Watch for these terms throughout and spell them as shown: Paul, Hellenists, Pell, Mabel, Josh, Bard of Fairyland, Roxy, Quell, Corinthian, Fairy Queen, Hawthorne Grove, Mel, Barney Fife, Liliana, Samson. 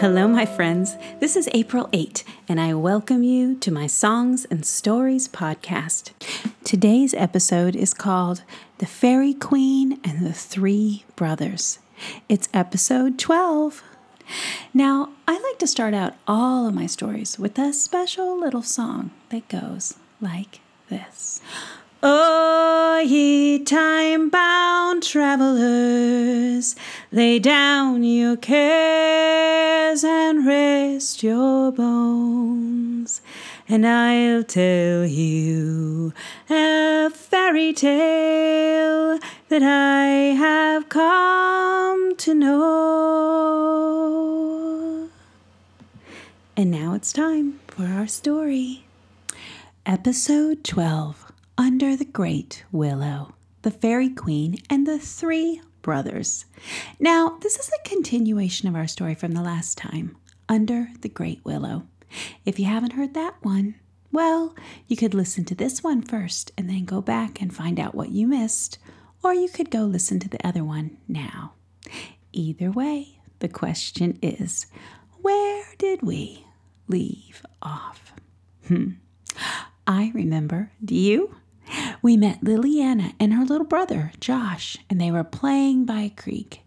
Hello, my friends. This is April 8, and I welcome you to my Songs and Stories podcast. Today's episode is called The Fairy Queen and the Three Brothers. It's episode 12. Now, I like to start out all of my stories with a special little song that goes like this. O ye time-bound travelers, lay down your cares and rest your bones, and I'll tell you a fairy tale that I have come to know. And now it's time for our story. Episode 12. Under the Great Willow, the Fairy Queen, and the Three Brothers. Now, this is a continuation of our story from the last time, Under the Great Willow. If you haven't heard that one, well, you could listen to this one first and then go back and find out what you missed, or you could go listen to the other one now. Either way, the question is, where did we leave off? I remember. Do you? We met Liliana and her little brother, Josh, and they were playing by a creek.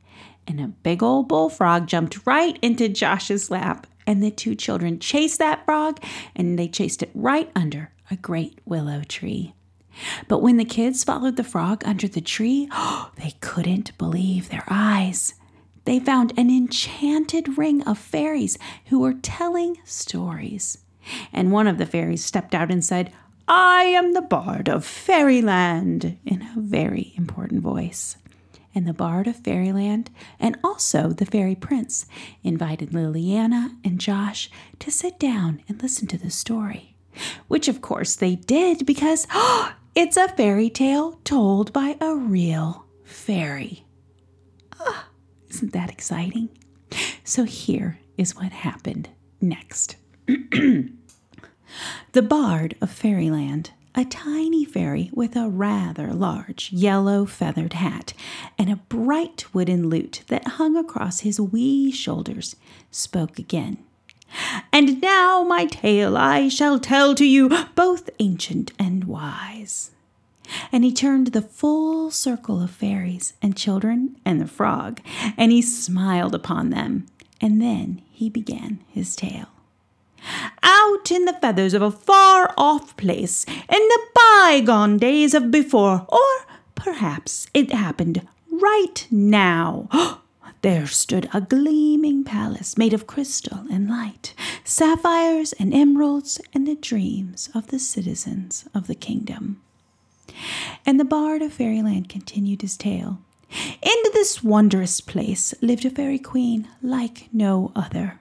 And a big old bullfrog jumped right into Josh's lap, and the two children chased that frog, and they chased it right under a great willow tree. But when the kids followed the frog under the tree, they couldn't believe their eyes. They found an enchanted ring of fairies who were telling stories. And one of the fairies stepped out and said, "I am the Bard of Fairyland," in a very important voice. And the Bard of Fairyland, and also the Fairy Prince, invited Liliana and Josh to sit down and listen to the story. Which, of course, they did, because it's a fairy tale told by a real fairy. Oh, isn't that exciting? So here is what happened next. The Bard of Fairyland, a tiny fairy with a rather large yellow feathered hat and a bright wooden lute that hung across his wee shoulders, spoke again. "And now my tale I shall tell to you, both ancient and wise." And he turned the full circle of fairies and children and the frog, and he smiled upon them, and then he began his tale. "Out in the feathers of a far-off place, in the bygone days of before, or perhaps it happened right now, there stood a gleaming palace made of crystal and light, sapphires and emeralds, and the dreams of the citizens of the kingdom." And the Bard of Fairyland continued his tale. "Into this wondrous place lived a fairy queen like no other.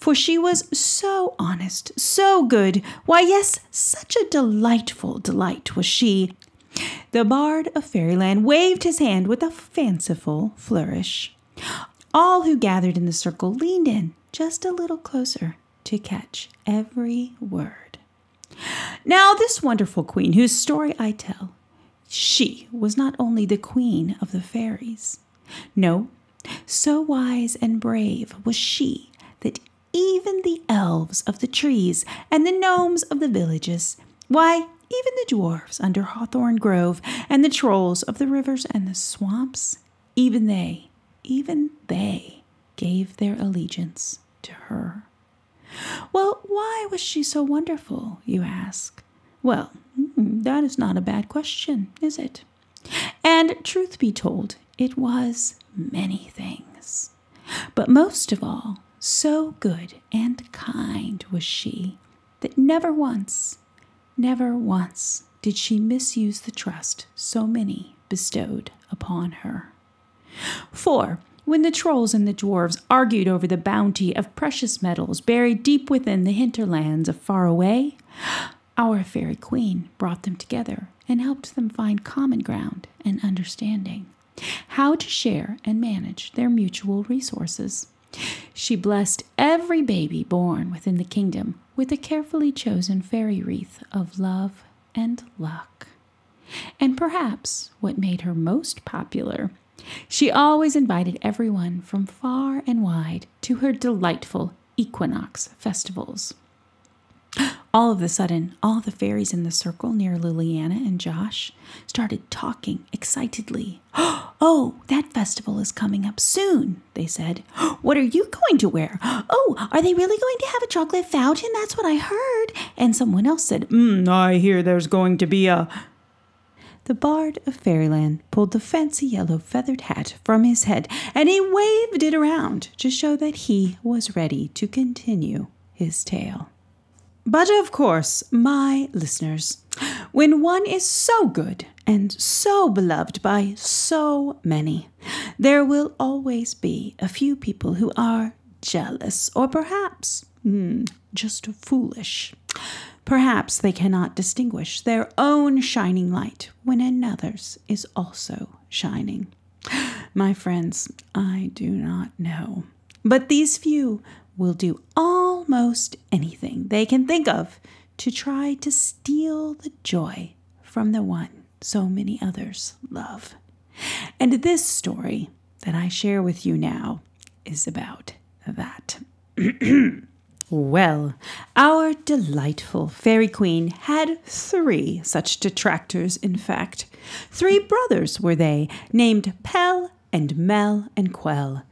For she was so honest, so good, why yes, such a delightful delight was she." The Bard of Fairyland waved his hand with a fanciful flourish. All who gathered in the circle leaned in just a little closer to catch every word. "Now this wonderful queen, whose story I tell, she was not only the queen of the fairies. No, so wise and brave was she that even the elves of the trees and the gnomes of the villages, why, even the dwarfs under Hawthorne Grove and the trolls of the rivers and the swamps, even they gave their allegiance to her." Well, why was she so wonderful, you ask? Well, that is not a bad question, is it? And truth be told, it was many things. But most of all, so good and kind was she that never once did she misuse the trust so many bestowed upon her. For when the trolls and the dwarves argued over the bounty of precious metals buried deep within the hinterlands of far away, our fairy queen brought them together and helped them find common ground and understanding, how to share and manage their mutual resources. She blessed every baby born within the kingdom with a carefully chosen fairy wreath of love and luck. And perhaps what made her most popular She always invited everyone from far and wide to her delightful equinox festivals. All of a sudden, all the fairies in the circle near Liliana and Josh started talking excitedly. "Oh, that festival is coming up soon," they said. "What are you going to wear? Oh, are they really going to have a chocolate fountain? That's what I heard." And someone else said, "I hear there's going to be a..." The Bard of Fairyland pulled the fancy yellow feathered hat from his head, and he waved it around to show that he was ready to continue his tale. But of course, my listeners, when one is so good and so beloved by so many, there will always be a few people who are jealous or perhaps just foolish. Perhaps they cannot distinguish their own shining light when another's is also shining. My friends, I do not know, but these few will do almost anything they can think of to try to steal the joy from the one so many others love. And this story that I share with you now is about that. Well, our delightful fairy queen had 3 such detractors, in fact. 3 brothers were they, named Pell and Mel and Quell.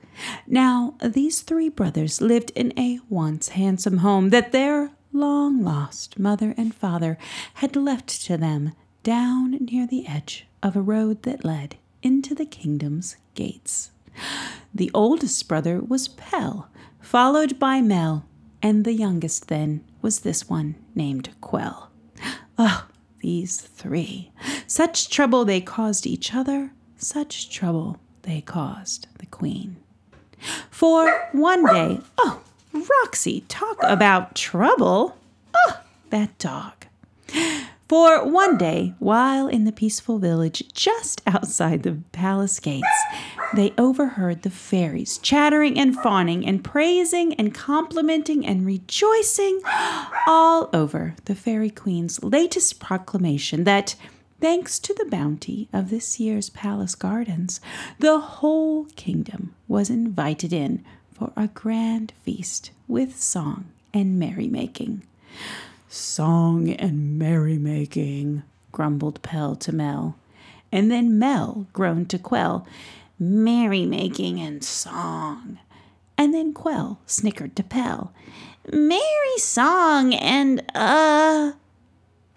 Now, these 3 brothers lived in a once handsome home that their long-lost mother and father had left to them down near the edge of a road that led into the kingdom's gates. The oldest brother was Pell, followed by Mel, and the youngest then was this one named Quell. Oh, these 3. Such trouble they caused each other, such trouble they caused the queen. For one day, oh, Roxy, talk about trouble. Oh, that dog. For one day, while in the peaceful village just outside the palace gates, they overheard the fairies chattering and fawning and praising and complimenting and rejoicing all over the Fairy Queen's latest proclamation that, thanks to the bounty of this year's palace gardens, the whole kingdom was invited in for a grand feast with song and merrymaking. "Song and merrymaking," grumbled Pell to Mel. And then Mel groaned to Quell, "Merrymaking and song." And then Quell snickered to Pell, "Merry song and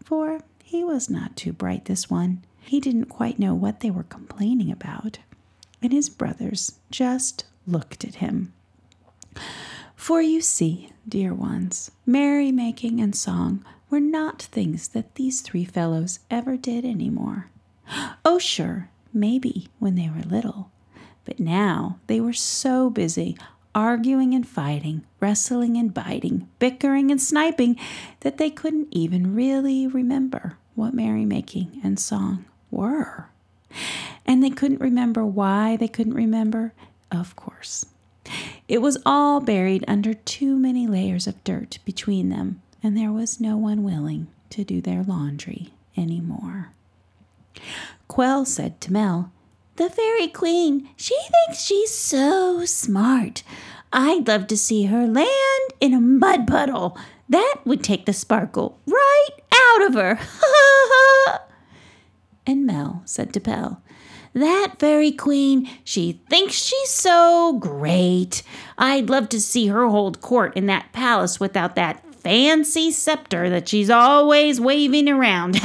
For he was not too bright, this one. He didn't quite know what they were complaining about, and his brothers just looked at him. For you see, dear ones, merrymaking and song were not things that these 3 fellows ever did anymore. Oh, sure, maybe when they were little, but now they were so busy arguing and fighting, wrestling and biting, bickering and sniping, that they couldn't even really remember what merrymaking and song were. And they couldn't remember why they couldn't remember, of course. It was all buried under too many layers of dirt between them, and there was no one willing to do their laundry anymore. Quell said to Mel, "The Fairy Queen, she thinks she's so smart. I'd love to see her land in a mud puddle. That would take the sparkle right out of her." And Mel said to Pell, "That Fairy Queen, she thinks she's so great. I'd love to see her hold court in that palace without that fancy scepter that she's always waving around."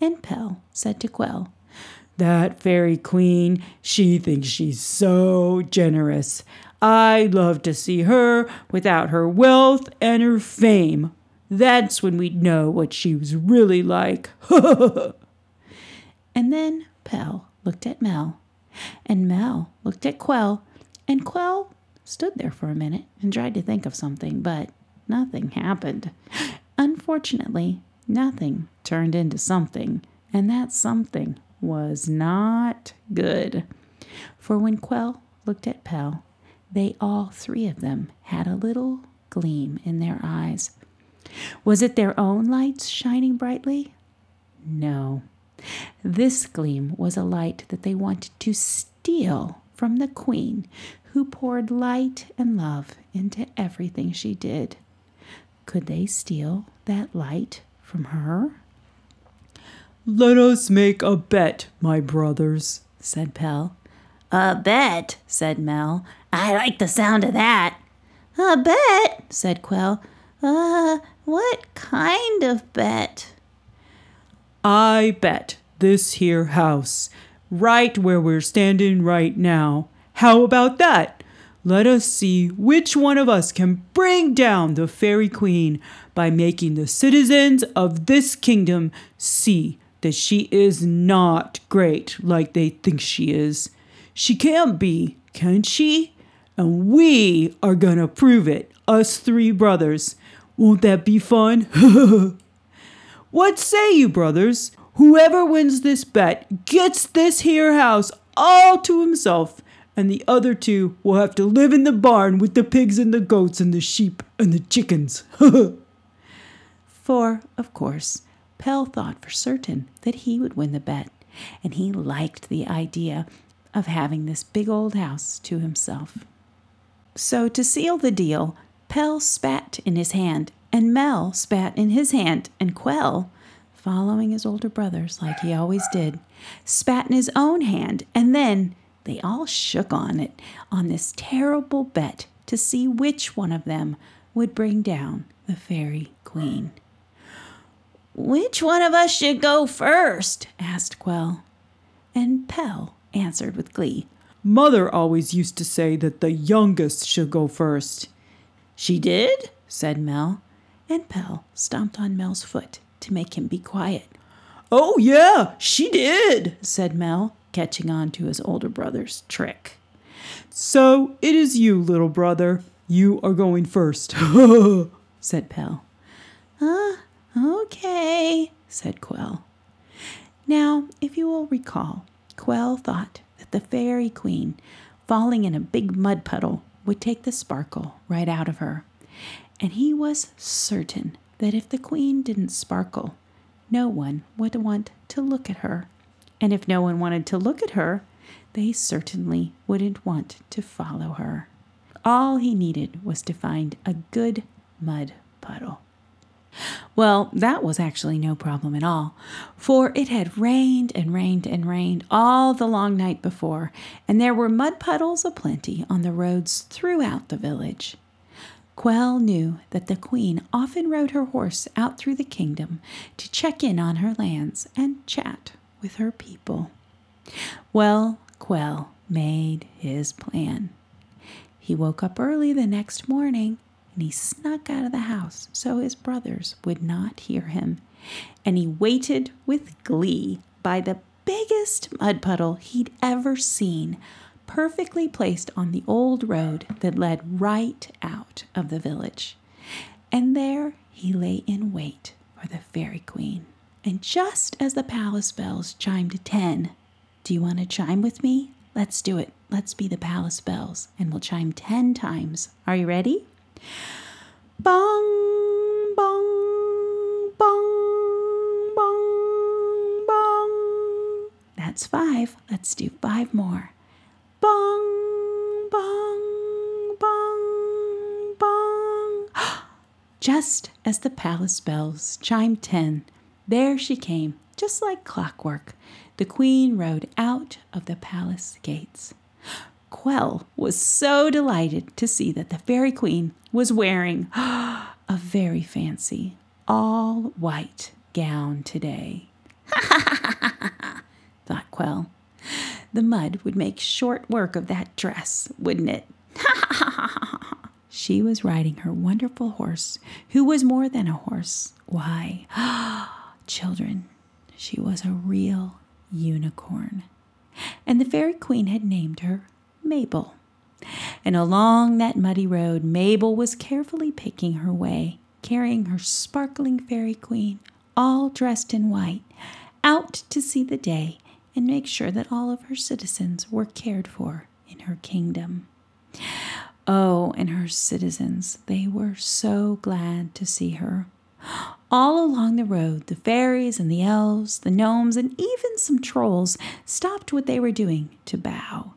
And Pell said to Quell, "That Fairy Queen, she thinks she's so generous. I'd love to see her without her wealth and her fame. That's when we'd know what she was really like." And then Pell looked at Mel, and Mel looked at Quell, and Quell stood there for a minute and tried to think of something, but nothing happened. Unfortunately, nothing turned into something, and that something was not good. For when Quell looked at Pell, they all 3 of them had a little gleam in their eyes. Was it their own lights shining brightly? No. This gleam was a light that they wanted to steal from the queen, who poured light and love into everything she did. Could they steal that light from her? "Let us make a bet, my brothers," said Pell. "A bet," said Mel. "I like the sound of that." "A bet," said Quell. What kind of bet?" "I bet this here house, right where we're standing right now. How about that? Let us see which one of us can bring down the Fairy Queen by making the citizens of this kingdom see that she is not great like they think she is. She can't be, can she? And we are gonna prove it, us three brothers. Won't that be fun?" "What say you, brothers? Whoever wins this bet gets this here house all to himself, and the other two will have to live in the barn with the pigs and the goats and the sheep and the chickens." For, of course, Pell thought for certain that he would win the bet, and he liked the idea of having this big old house to himself. So to seal the deal, Pell spat in his hand, and Mel spat in his hand, and Quell, following his older brothers like he always did, spat in his own hand, and then they all shook on it, on this terrible bet to see which one of them would bring down the Fairy Queen. "Which one of us should go first?" asked Quell, and Pell answered with glee, "Mother always used to say that the youngest should go first." "She did?" said Mel, and Pell stomped on Mel's foot to make him be quiet. "Oh, yeah, she did," said Mel, catching on to his older brother's trick. "So it is you, little brother. You are going first," said Pell. Okay, said Quell. Now, if you will recall, Quell thought that the Fairy Queen falling in a big mud puddle would take the sparkle right out of her, and he was certain that if the queen didn't sparkle, no one would want to look at her, and if no one wanted to look at her, they certainly wouldn't want to follow her. All he needed was to find a good mud puddle. Well, that was actually no problem at all, for it had rained and rained and rained all the long night before, and there were mud puddles aplenty on the roads throughout the village. Quell knew that the queen often rode her horse out through the kingdom to check in on her lands and chat with her people. Well, Quell made his plan. He woke up early the next morning, and he snuck out of the house so his brothers would not hear him. And he waited with glee by the biggest mud puddle he'd ever seen, perfectly placed on the old road that led right out of the village. And there he lay in wait for the Fairy Queen. And just as the palace bells chimed 10, do you want to chime with me? Let's do it. Let's be the palace bells, and we'll chime 10 times. Are you ready? Bong, bong, bong, bong, bong. That's 5. Let's do 5 more. Bong, bong, bong, bong. Just as the palace bells chimed 10, there she came, just like clockwork. The queen rode out of the palace gates. Quell was so delighted to see that the Fairy Queen was wearing a very fancy, all-white gown today. "Ha, thought Quell. "The mud would make short work of that dress, wouldn't it?" She was riding her wonderful horse, who was more than a horse. Why, children, she was a real unicorn. And the Fairy Queen had named her Mabel. And along that muddy road, Mabel was carefully picking her way, carrying her sparkling Fairy Queen, all dressed in white, out to see the day and make sure that all of her citizens were cared for in her kingdom. Oh, and her citizens, they were so glad to see her. All along the road, the fairies and the elves, the gnomes, and even some trolls stopped what they were doing to bow.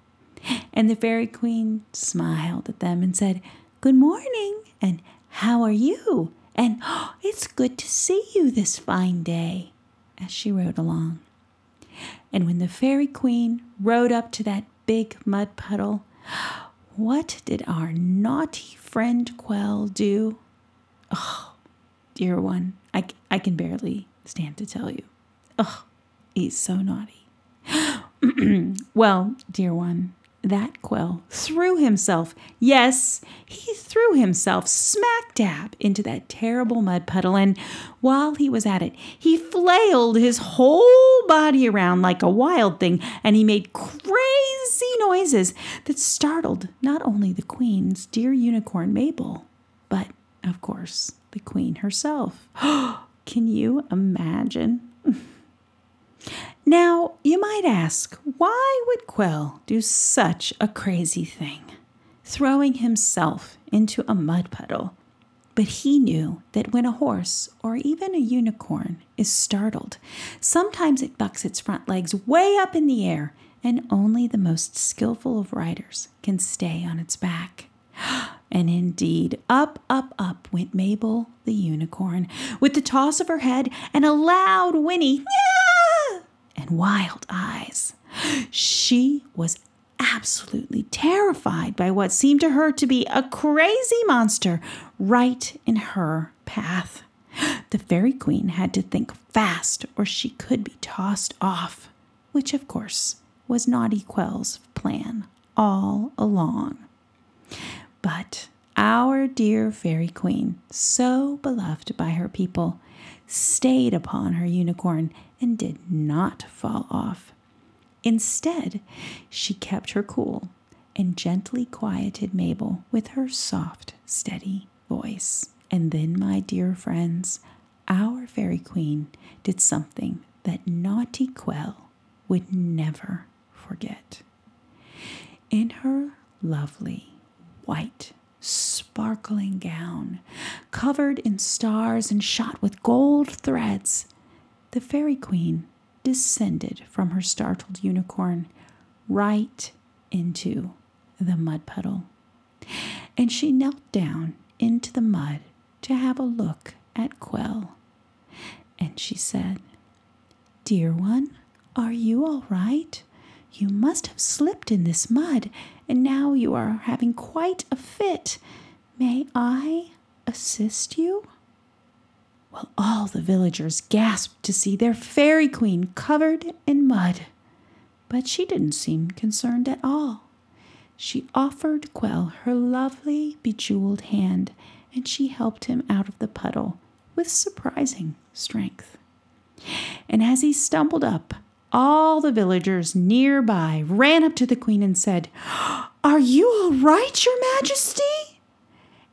And the Fairy Queen smiled at them and said, "Good morning, and how are you? And oh, it's good to see you this fine day," as she rode along. And when the Fairy Queen rode up to that big mud puddle, what did our naughty friend Quell do? Oh, dear one, I can barely stand to tell you. Oh, he's so naughty. Well, dear one, that Quell threw himself, yes, he threw himself smack dab into that terrible mud puddle, and while he was at it, he flailed his whole body around like a wild thing, and he made crazy noises that startled not only the Queen's dear unicorn Mabel, but, of course, the Queen herself. Can you imagine? Now, you might ask, why would Quell do such a crazy thing, throwing himself into a mud puddle? But he knew that when a horse or even a unicorn is startled, sometimes it bucks its front legs way up in the air, and only the most skillful of riders can stay on its back. And indeed, up, up, up went Mabel the unicorn, with the toss of her head and a loud whinny, "Nyah!" and wild eyes. She was absolutely terrified by what seemed to her to be a crazy monster right in her path. The Fairy Queen had to think fast, or she could be tossed off, which, of course, was naughty Quell's plan all along. But our dear Fairy Queen, so beloved by her people, stayed upon her unicorn and did not fall off. Instead, she kept her cool and gently quieted Mabel with her soft, steady voice. And then, my dear friends, our Fairy Queen did something that naughty Quell would never forget. In her lovely white, sparkling gown, covered in stars and shot with gold threads, the Fairy Queen descended from her startled unicorn right into the mud puddle. And she knelt down into the mud to have a look at Quell. And she said, "Dear one, are you all right? You must have slipped in this mud, and now you are having quite a fit. May I assist you?" Well, all the villagers gasped to see their Fairy Queen covered in mud. But she didn't seem concerned at all. She offered Quell her lovely, bejeweled hand, and she helped him out of the puddle with surprising strength. And as he stumbled up, all the villagers nearby ran up to the Queen and said, "Are you all right, Your Majesty?"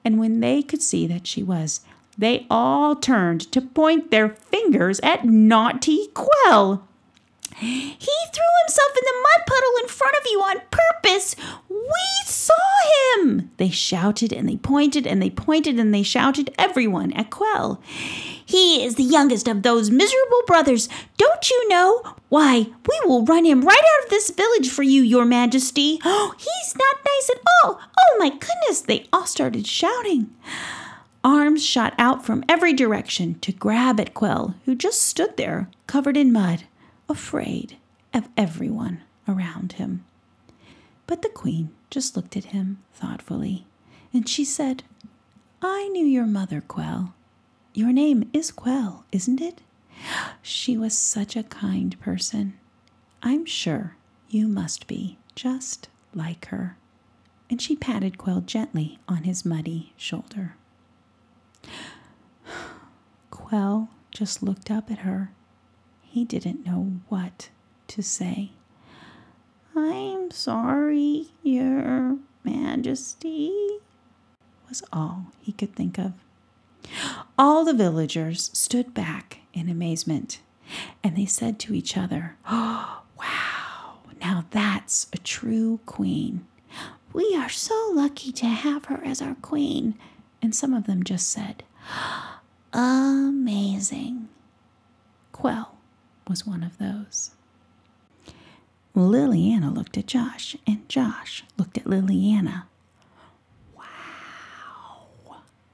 And when they could see that she was, they all turned to point their fingers at naughty Quell. "He threw himself in the mud puddle in front of you on purpose. We saw him," they shouted, and they pointed, and they pointed, and they shouted, everyone at Quell. "He is the youngest of those miserable brothers. Don't you know? Why, we will run him right out of this village for you, Your Majesty. Oh, he's not nice at all. Oh, my goodness," they all started shouting. Arms shot out from every direction to grab at Quell, who just stood there, covered in mud, afraid of everyone around him. But the Queen just looked at him thoughtfully, and she said, "I knew your mother, Quell. Your name is Quell, isn't it? She was such a kind person. I'm sure you must be just like her." And she patted Quell gently on his muddy shoulder. Quell just looked up at her. He didn't know what to say. "I'm sorry, Your Majesty," was all he could think of. All the villagers stood back in amazement, and they said to each other, "Oh, wow, now that's a true queen. We are so lucky to have her as our queen." And some of them just said, amazing. Quell was one of those. Liliana looked at Josh, and Josh looked at Liliana. Wow,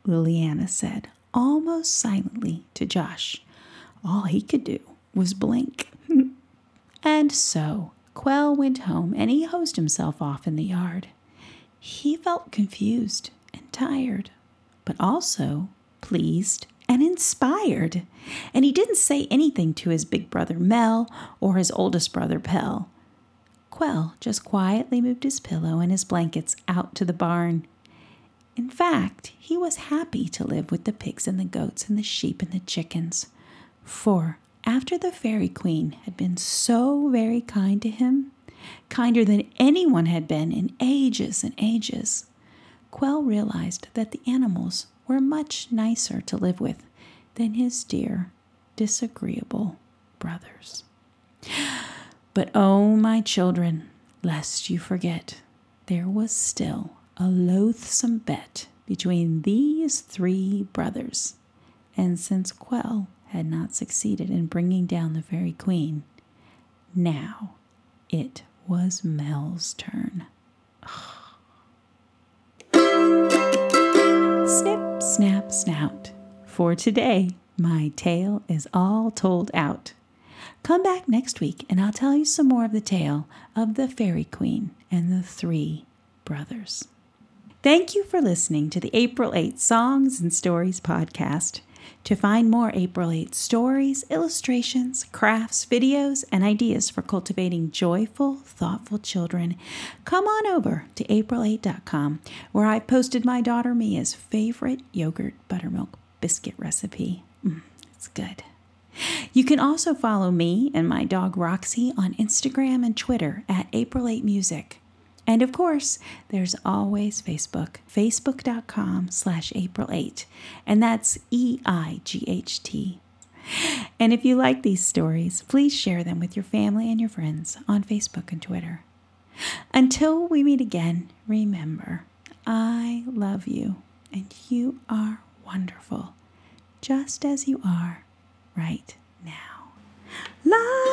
Liliana said, almost silently to Josh. All he could do was blink. And so Quell went home, and he hosed himself off in the yard. He felt confused and tired, but also pleased and inspired. And he didn't say anything to his big brother Mel or his oldest brother Pell. Quell just quietly moved his pillow and his blankets out to the barn. In fact, he was happy to live with the pigs and the goats and the sheep and the chickens. For after the Fairy Queen had been so very kind to him, kinder than anyone had been in ages and ages, Quell realized that the animals were much nicer to live with than his dear, disagreeable brothers. But oh, my children, lest you forget, there was still a loathsome bet between these three brothers. And since Quell had not succeeded in bringing down the Fairy Queen, now it was Mel's turn. Snip, snap, snout. For today, my tale is all told out. Come back next week and I'll tell you some more of the tale of the Fairy Queen and the three brothers. Thank you for listening to the April 8 Songs and Stories podcast. To find more April 8 stories, illustrations, crafts, videos, and ideas for cultivating joyful, thoughtful children, come on over to april8.com, where I posted my daughter Mia's favorite yogurt buttermilk biscuit recipe. It's good. You can also follow me and my dog Roxy on Instagram and Twitter at april8music. And of course, there's always Facebook, facebook.com/April8. And that's EIGHT. And if you like these stories, please share them with your family and your friends on Facebook and Twitter. Until we meet again, remember, I love you and you are wonderful, just as you are right now. Love!